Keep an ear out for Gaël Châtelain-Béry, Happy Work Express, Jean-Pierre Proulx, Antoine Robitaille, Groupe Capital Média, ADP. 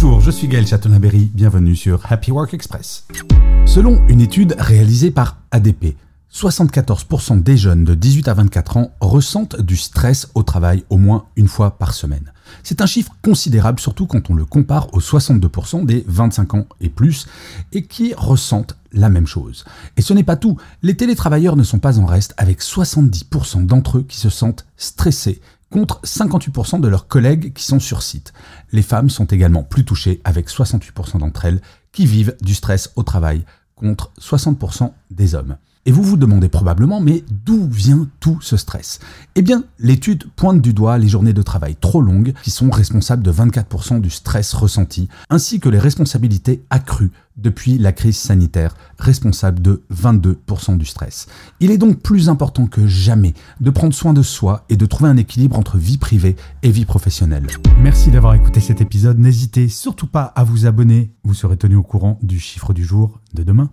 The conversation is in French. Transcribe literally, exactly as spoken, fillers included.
Bonjour, je suis Gaël Châtelain-Béry, bienvenue sur Happy Work Express. Selon une étude réalisée par A D P, soixante-quatorze pour cent des jeunes de dix-huit à vingt-quatre ans ressentent du stress au travail au moins une fois par semaine. C'est un chiffre considérable, surtout quand on le compare aux soixante-deux pour cent des vingt-cinq ans et plus, et qui ressentent la même chose. Et ce n'est pas tout, les télétravailleurs ne sont pas en reste, avec soixante-dix pour cent d'entre eux qui se sentent stressés, contre cinquante-huit pour cent de leurs collègues qui sont sur site. Les femmes sont également plus touchées, avec soixante-huit pour cent d'entre elles qui vivent du stress au travail, contre soixante pour cent des hommes. Et vous vous demandez probablement, mais d'où vient tout ce stress ? Eh bien, l'étude pointe du doigt les journées de travail trop longues qui sont responsables de vingt-quatre pour cent du stress ressenti, ainsi que les responsabilités accrues depuis la crise sanitaire, responsables de vingt-deux pour cent du stress. Il est donc plus important que jamais de prendre soin de soi et de trouver un équilibre entre vie privée et vie professionnelle. Merci d'avoir écouté cet épisode. N'hésitez surtout pas à vous abonner. Vous serez tenu au courant du chiffre du jour de demain.